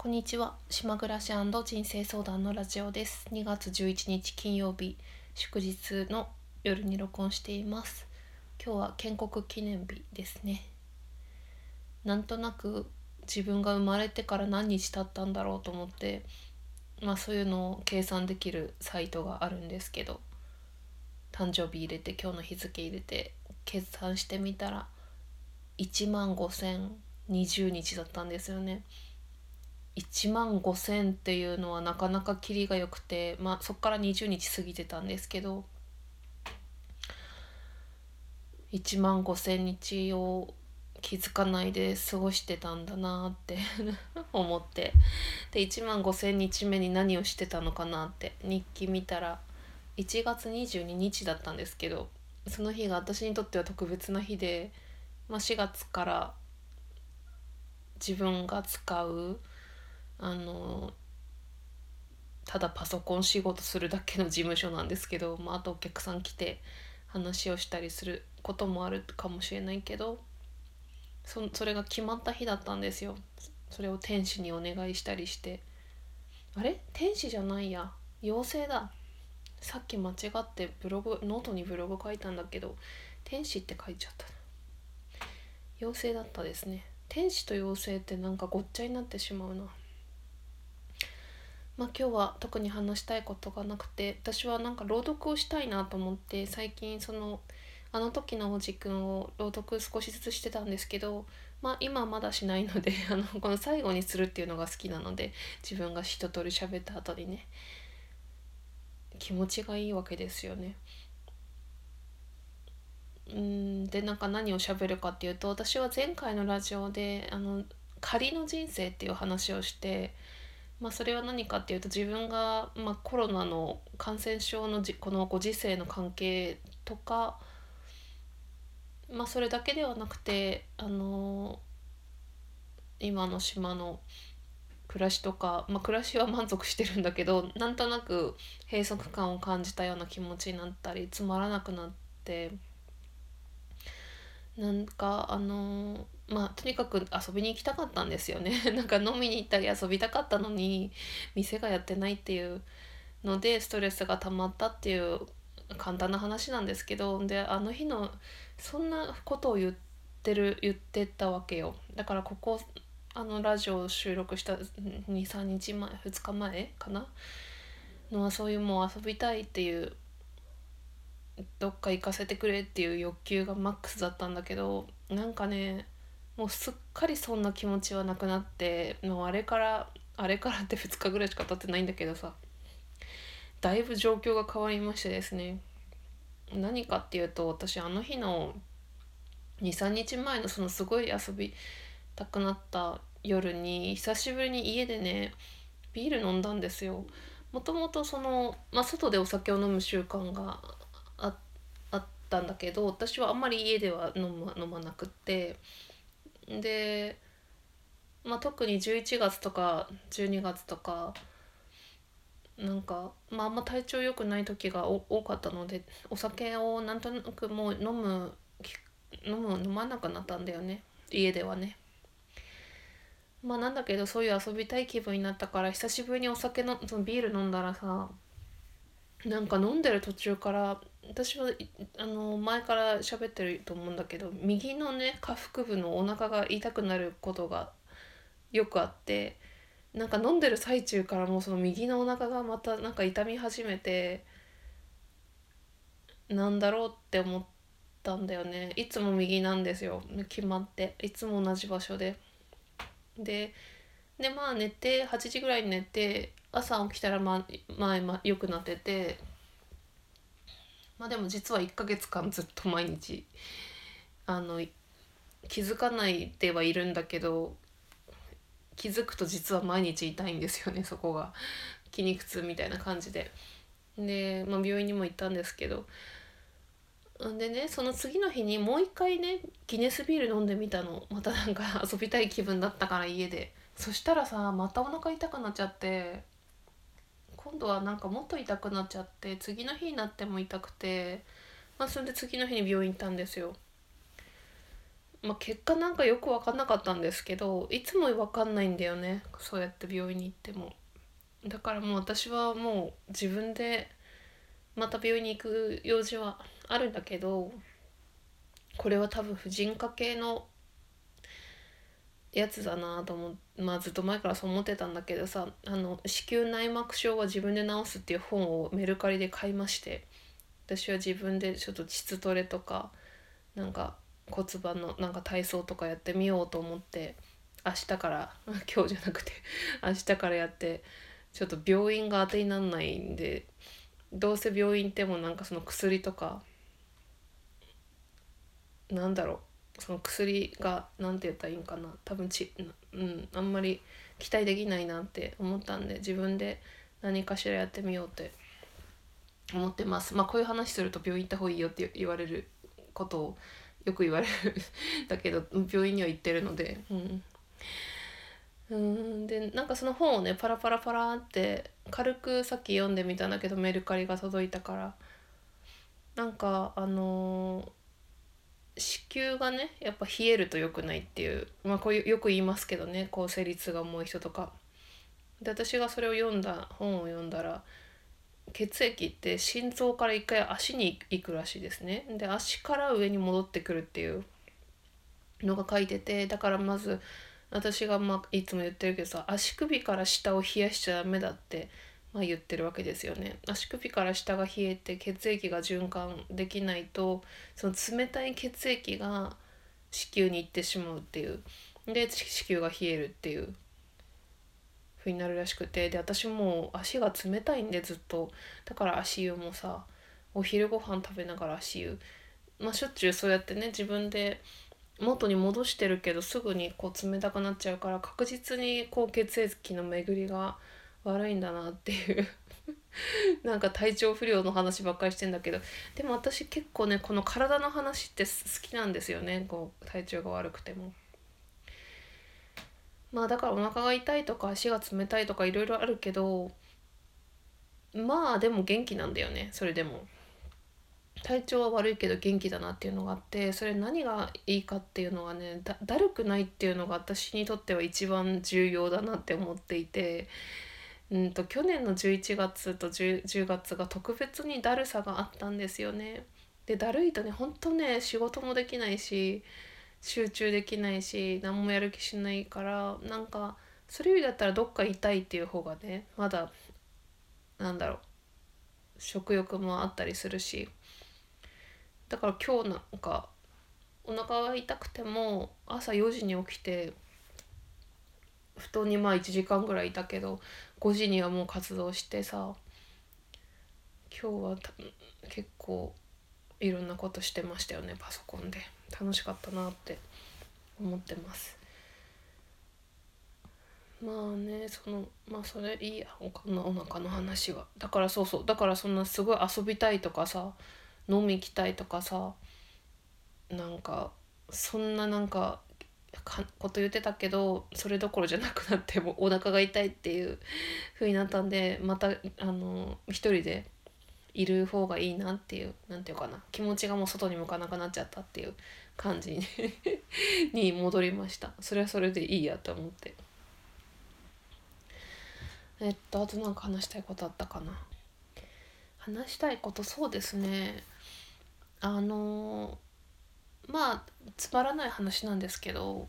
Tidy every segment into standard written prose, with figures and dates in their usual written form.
こんにちは、島暮らし&人生相談のラジオです。2月11日金曜日、祝日の夜に録音しています。今日は建国記念日ですね。なんとなく自分が生まれてから何日経ったんだろうと思って、そういうのを計算できるサイトがあるんですけど、誕生日入れて今日の日付入れて計算してみたら 15,020 日だったんですよね。15,000 っていうのはなかなかキリがよくて、そこから20日過ぎてたんですけど、 15,000 日を気づかないで過ごしてたんだなって思って、で 15,000 日目に何をしてたのかなって日記見たら1月22日だったんですけど、その日が私にとっては特別な日で、4月から自分が使うただパソコン仕事するだけの事務所なんですけど、あとお客さん来て話をしたりすることもあるかもしれないけど、それが決まった日だったんですよ。それを天使にお願いしたりして、天使じゃないや、妖精だ。さっき間違ってノートにブログ書いたんだけど、天使って書いちゃった。妖精だったですね。天使と妖精ってごっちゃになってしまうな。今日は特に話したいことがなくて、私は朗読をしたいなと思って、最近あの時のおじくんを朗読少しずつしてたんですけど、今まだしないのでこの最後にするっていうのが好きなので、自分が一通り喋った後にね、気持ちがいいわけですよね。で何を喋るかっていうと、私は前回のラジオで仮の人生っていう話をして、それは何かっていうと、自分が、コロナの感染症のこのご時世の関係とか、それだけではなくて、今の島の暮らしとか、暮らしは満足してるんだけど、なんとなく閉塞感を感じたような気持ちになったり、つまらなくなって、とにかく遊びに行きたかったんですよね飲みに行ったり遊びたかったのに、店がやってないっていうのでストレスが溜まったっていう簡単な話なんですけど、であの日のそんなことを言ってたわけよ。だからラジオを収録した 2,3 日前2日前かなのは、そういうもう遊びたいっていう、どっか行かせてくれっていう欲求がマックスだったんだけど、もうすっかりそんな気持ちはなくなって、もうあれからって2日ぐらいしか経ってないんだけどさ、だいぶ状況が変わりましてですね。何かっていうと、私あの日の 2,3 日前のそのすごい遊びたくなった夜に、久しぶりに家でねビール飲んだんですよ。もともと外でお酒を飲む習慣があったんだけど、私はあんまり家では飲まなくって、で、特に11月とか12月とかあんま体調良くない時が多かったので、お酒をなんとなくもう飲まなくなったんだよね、家ではね。なんだけど、そういう遊びたい気分になったから、久しぶりにお酒のビール飲んだらさ、飲んでる途中から、私は前から喋ってると思うんだけど、右のね下腹部のお腹が痛くなることがよくあって、飲んでる最中からもうその右のお腹がまた痛み始めて、なんだろうって思ったんだよね。いつも右なんですよ、決まって、いつも同じ場所で。で寝て、8時ぐらいに寝て、朝起きたら良くなってて、でも実は1ヶ月間ずっと毎日気づかないではいるんだけど、気づくと実は毎日痛いんですよね、そこが筋肉痛みたいな感じで。で、病院にも行ったんですけど、でね、その次の日にもう一回ねギネスビール飲んでみたの。また遊びたい気分だったから、家で。そしたらさ、またお腹痛くなっちゃって、今度はもっと痛くなっちゃって、次の日になっても痛くて、それで次の日に病院行ったんですよ。結果なんかよく分かんなかったんですけど、いつも分かんないんだよね、そうやって病院に行っても。だからもう私はもう自分でまた病院に行く用事はあるんだけど、これは多分婦人科系のやつだなと思って、まあずっと前からそう思ってたんだけどさ、子宮内膜症は自分で治すっていう本をメルカリで買いまして、私は自分でちょっと膣トレとかなんか骨盤のなんか体操とかやってみようと思って、明日から今日じゃなくて明日からやって、ちょっと病院が当てにならないんで、どうせ病院ってもなんかその薬とかなんだろう、その薬がなんて言ったらいいんかな、多分あんまり期待できないなって思ったんで、自分で何かしらやってみようって思ってます。まあこういう話すると病院行った方がいいよって言われることをよく言われるだけど、病院には行ってるので、でなんかその本をねパラパラパラって軽くさっき読んでみたんだけど、メルカリが届いたから、なんか子宮がねやっぱ冷えると良くないっていう、まあこういうよく言いますけどね、こう生理痛が重い人とかで、私がそれを読んだ本を読んだら、血液って心臓から一回足に行くらしいですね。で足から上に戻ってくるっていうのが書いてて、だからまず私がいつも言ってるけどさ、足首から下を冷やしちゃダメだって、言ってるわけですよね。足首から下が冷えて血液が循環できないと、その冷たい血液が子宮に行ってしまうっていう、で子宮が冷えるっていう風になるらしくて、で私もう足が冷たいんでずっと、だから足湯もさ、お昼ご飯食べながら足湯、しょっちゅうそうやってね自分で元に戻してるけど、すぐにこう冷たくなっちゃうから、確実にこう血液の巡りが悪いんだなっていうなんか体調不良の話ばっかりしてんだけど、でも私結構ねこの体の話って好きなんですよね、こう体調が悪くても。だからお腹が痛いとか足が冷たいとかいろいろあるけど、でも元気なんだよね。それでも体調は悪いけど元気だなっていうのがあって、それ何がいいかっていうのはね、だるくないっていうのが私にとっては一番重要だなって思っていて、去年の11月と 10月が特別にだるさがあったんですよね。でだるいとねほんとね仕事もできないし集中できないし何もやる気しないから、なんかそれよりだったらどっか痛いっていう方がね、まだなんだろう食欲もあったりするし、だから今日なんかお腹が痛くても朝4時に起きて布団に1時間ぐらいいたけど、5時にはもう活動してさ、今日は結構いろんなことしてましたよね、パソコンで。楽しかったなって思ってます。それいいや、お腹の話は。だからだからそんなすごい遊びたいとかさ、飲み行きたいとかさ、なんかそんなこと言ってたけど、それどころじゃなくなって、もうお腹が痛いっていう風になったんで、また一人でいる方がいいなっていう、なんていうかな、気持ちがもう外に向かなくなっちゃったっていう感じに戻りました。それはそれでいいやと思って。あとなんか話したいことあったかな。話したいこと、そうですね、つまらない話なんですけど、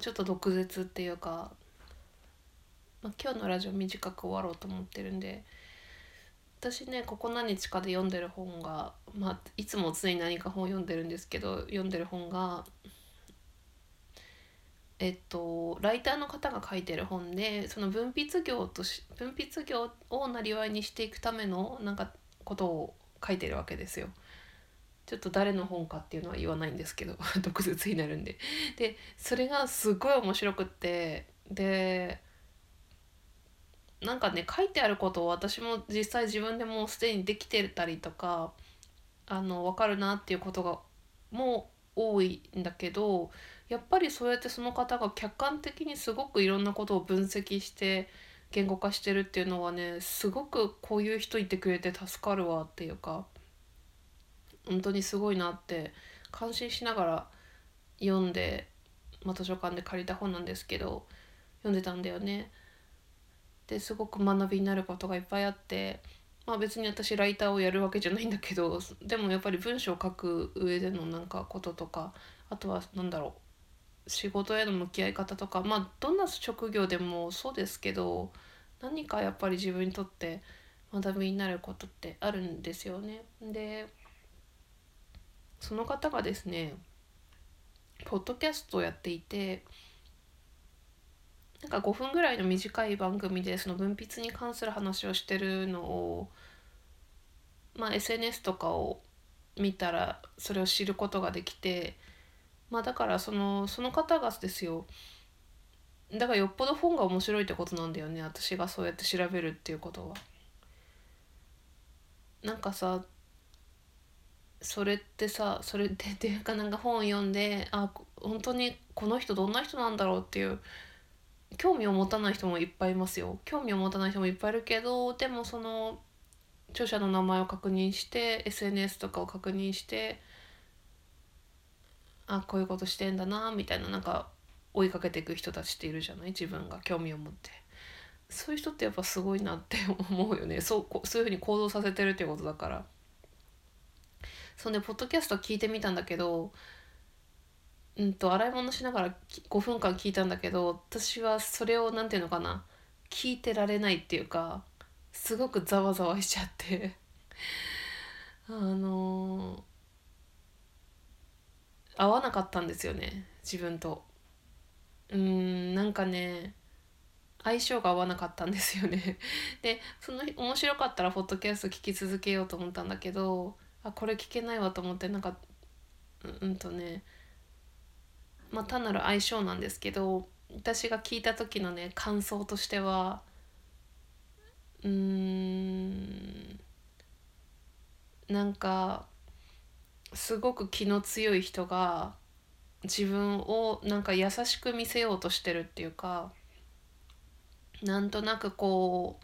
ちょっと毒舌っていうか、今日のラジオ短く終わろうと思ってるんで、私ねここ何日かで読んでる本が、いつも常に何か本を読んでるんですけど、読んでる本がライターの方が書いてる本で、その分泌業をなりわいにしていくためのなんかことを書いてるわけですよ。ちょっと誰の本かっていうのは言わないんですけど毒舌になるんで。でそれがすごい面白くって、で書いてあることを私も実際自分でもうすでにできてたりとか、分かるなっていうことがもう多いんだけど、やっぱりそうやってその方が客観的にすごくいろんなことを分析して言語化してるっていうのはね、すごくこういう人いてくれて助かるわっていうか、本当にすごいなって感心しながら読んで、まあ、図書館で借りた本なんですけど読んでたんだよね。ですごく学びになることがいっぱいあって、まあ、別に私ライターをやるわけじゃないんだけど、でもやっぱり文章を書く上でのなんかこととか、あとはなんだろう、仕事への向き合い方とか、まあどんな職業でもそうですけど、何かやっぱり自分にとって学びになることってあるんですよね。で、その方がですね、ポッドキャストをやっていて、なんか5分ぐらいの短い番組でその文筆に関する話をしてるのを、まあ SNS とかを見たらそれを知ることができて、まあだからその方がですよ、だからよっぽど本が面白いってことなんだよね。私がそうやって調べるっていうことは。なんかさ、それってさ、それってっていうか、なんか本読んで、あ、本当にこの人どんな人なんだろうっていう興味を持たない人もいっぱいいますよ。興味を持たない人もいっぱいいるけど、でもその著者の名前を確認して SNS とかを確認して、あ、こういうことしてんだなみたいな、なんか追いかけていく人たちっているじゃない、自分が興味を持って。そういう人ってやっぱすごいなって思うよね。そういう風に行動させてるっていうことだから。そんでポッドキャスト聞いてみたんだけど、洗い物しながら5分間聞いたんだけど、私はそれをなんていうのかな、聞いてられないっていうか、すごくざわざわしちゃって合わなかったんですよね、自分と。なんかね、相性が合わなかったんですよねで、その面白かったらポッドキャスト聞き続けようと思ったんだけど、あ、これ聞けないわと思って、なんかまあ単なる相性なんですけど、私が聞いた時のね感想としては、なんかすごく気の強い人が自分をなんか優しく見せようとしてるっていうか、なんとなくこ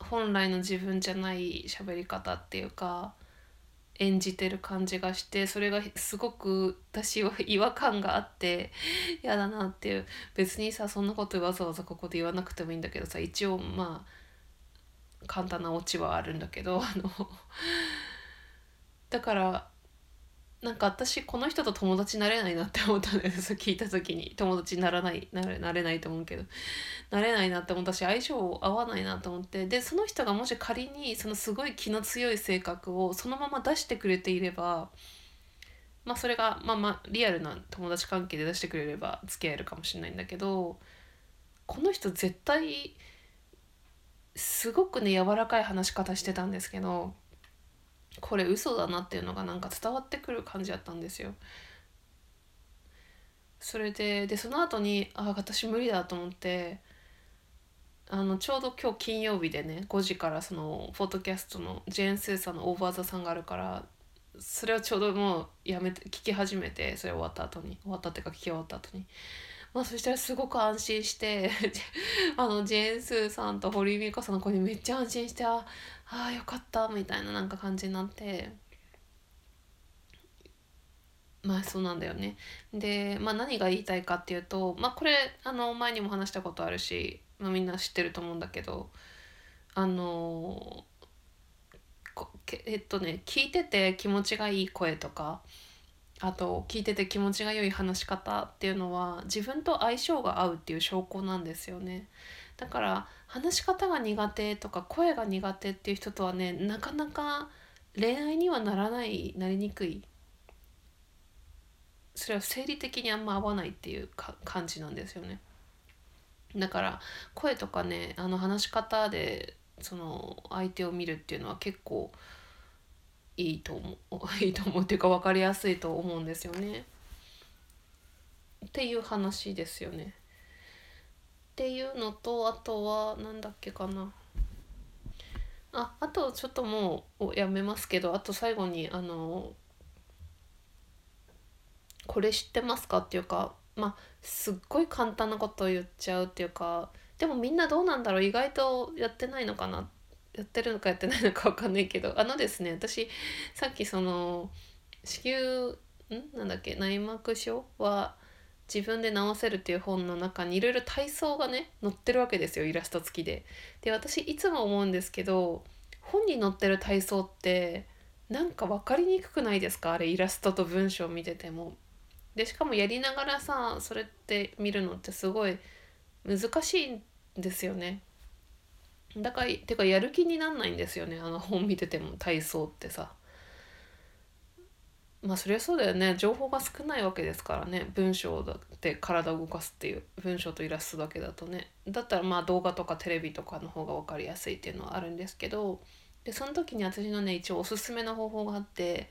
う本来の自分じゃない喋り方っていうか演じてる感じがして、それがすごく私は違和感があって嫌だなっていう。別にさ、そんなことわざわざここで言わなくてもいいんだけどさ、一応まあ簡単なオチはあるんだけど、だからなんか私この人と友達になれないなって思ったんだよね、聞いた時に。友達になれないと思うけど、なれないなって思ったし、相性合わないなと思って。でその人がもし仮にそのすごい気の強い性格をそのまま出してくれていれば、まあそれがまあリアルな友達関係で出してくれれば付き合えるかもしれないんだけど、この人絶対すごくね柔らかい話し方してたんですけど、これ嘘だなっていうのがなんか伝わってくる感じだったんですよ。それで、その後に私無理だと思って、ちょうど今日金曜日でね、5時からそのポッドキャストのジェーン・スーさんのオーバー・ザ・さんがあるから、それをちょうどもうやめて聞き始めて、それ聞き終わった後に、まあ、そしたらすごく安心してジェーン・スーさんと堀井美香さんの子にめっちゃ安心して、ああよかったみたいな、なんか感じになって、まあそうなんだよね。で、まあ、何が言いたいかっていうと、まあ、これ前にも話したことあるし、まあ、みんな知ってると思うんだけど、聞いてて気持ちがいい声とか、あと聞いてて気持ちが良い話し方っていうのは自分と相性が合うっていう証拠なんですよね。だから話し方が苦手とか声が苦手っていう人とはね、なかなか恋愛にはなりにくい。それは生理的にあんま合わないっていう感じなんですよね。だから声とかね、話し方でその相手を見るっていうのは結構いいと思うっていうか、分かりやすいと思うんですよねっていう話ですよね。っていうのと、あとはなんだっけかな、あとちょっともうやめますけど、あと最後にこれ知ってますかっていうか、まあすっごい簡単なことを言っちゃうっていうか、でもみんなどうなんだろう、意外とやってないのかな、やってるのかやってないのか分かんないけど、ですね、私さっきその子宮内膜症は自分で治せるっていう本の中にいろいろ体操がね載ってるわけですよ、イラスト付きで。で、私いつも思うんですけど、本に載ってる体操ってなんか分かりにくくないですか、あれイラストと文章見てても。でしかもやりながらさ、それって見るのってすごい難しいんですよね。だからてかやる気になんないんですよね、あの本見てても体操ってさ。まあそりゃそうだよね、情報が少ないわけですからね。文章だって体を動かすっていう、文章とイラストだけだとね、だったらまあ動画とかテレビとかの方が分かりやすいっていうのはあるんですけど、でその時に私のね一応おすすめの方法があって、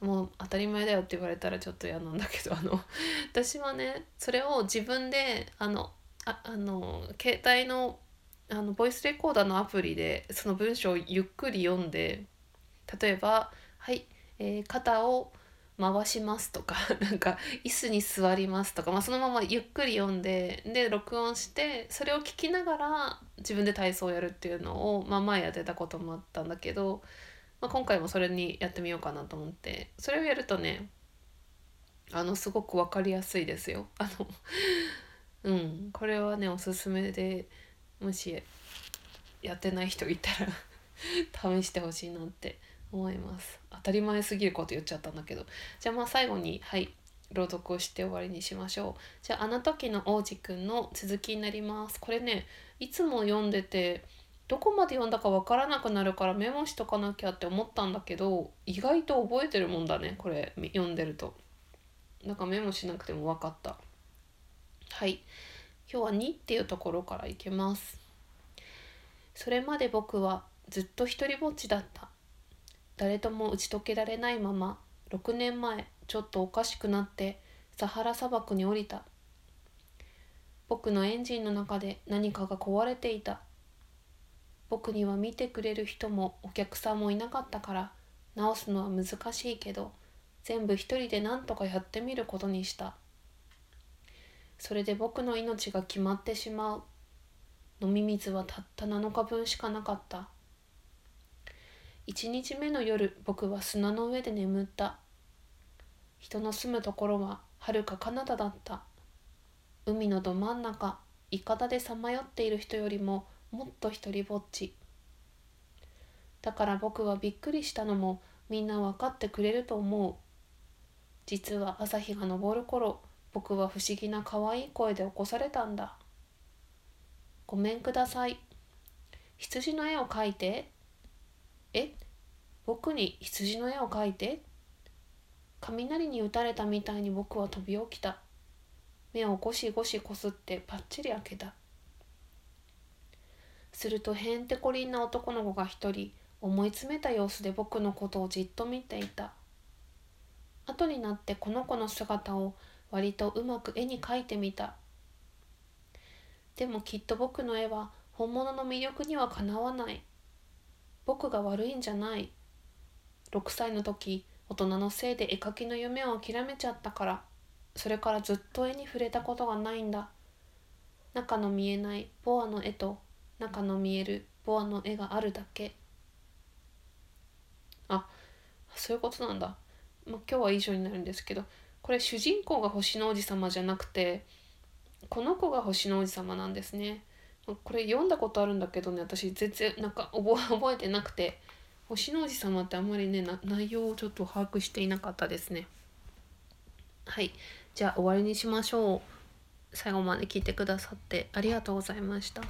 もう当たり前だよって言われたらちょっと嫌なんだけど、私はねそれを自分で携帯のボイスレコーダーのアプリでその文章をゆっくり読んで、例えばはい、肩を回しますとかなんか椅子に座りますとか、まあ、そのままゆっくり読んで、で録音してそれを聞きながら自分で体操をやるっていうのを、まあ、前やってたこともあったんだけど、まあ、今回もそれにやってみようかなと思って、それをやるとねすごく分かりやすいですよ。これはねおすすめで、もしやってない人いたら試してほしいなって思います。当たり前すぎること言っちゃったんだけど、じゃあまあ最後に朗読をして終わりにしましょう。じゃああの時の王子くんの続きになります。これねいつも読んでてどこまで読んだかわからなくなるからメモしとかなきゃって思ったんだけど、意外と覚えてるもんだね、これ読んでると。なんかメモしなくてもわかった。はい。今日は2っていうところからいきます。それまで僕はずっと一人ぼっちだった。誰とも打ち解けられないまま6年前ちょっとおかしくなってサハラ砂漠に降りた。僕のエンジンの中で何かが壊れていた。僕には見てくれる人もお客さんもいなかったから直すのは難しいけど、全部一人で何とかやってみることにした。それで僕の命が決まってしまう。飲み水はたった7日分しかなかった。1日目の夜、僕は砂の上で眠った。人の住むところははるか彼方だった。海のど真ん中、いかだでさまよっている人よりももっと一人ぼっち。だから僕はびっくりしたのもみんな分かってくれると思う。実は朝日が昇る頃、僕は不思議な可愛い声で起こされたんだ。ごめんください。羊の絵を描いて。僕に羊の絵を描いて。雷に打たれたみたいに僕は飛び起きた。目をゴシゴシこすってパッチリ開けた。するとへんてこりんな男の子が一人、思い詰めた様子で僕のことをじっと見ていた。後になってこの子の姿を割とうまく絵に描いてみた。でもきっと僕の絵は本物の魅力にはかなわない。僕が悪いんじゃない。6歳の時、大人のせいで絵描きの夢を諦めちゃったから、それからずっと絵に触れたことがないんだ。中の見えないボアの絵と中の見えるボアの絵があるだけ。あ、そういうことなんだ。まあ、今日は以上になるんですけど、これ主人公が星の王子様じゃなくてこの子が星の王子様なんですね。これ読んだことあるんだけどね、私全然なんか覚えてなくて、星の王子様ってあんまりね内容をちょっと把握していなかったですね。はい、じゃあ終わりにしましょう。最後まで聞いてくださってありがとうございました。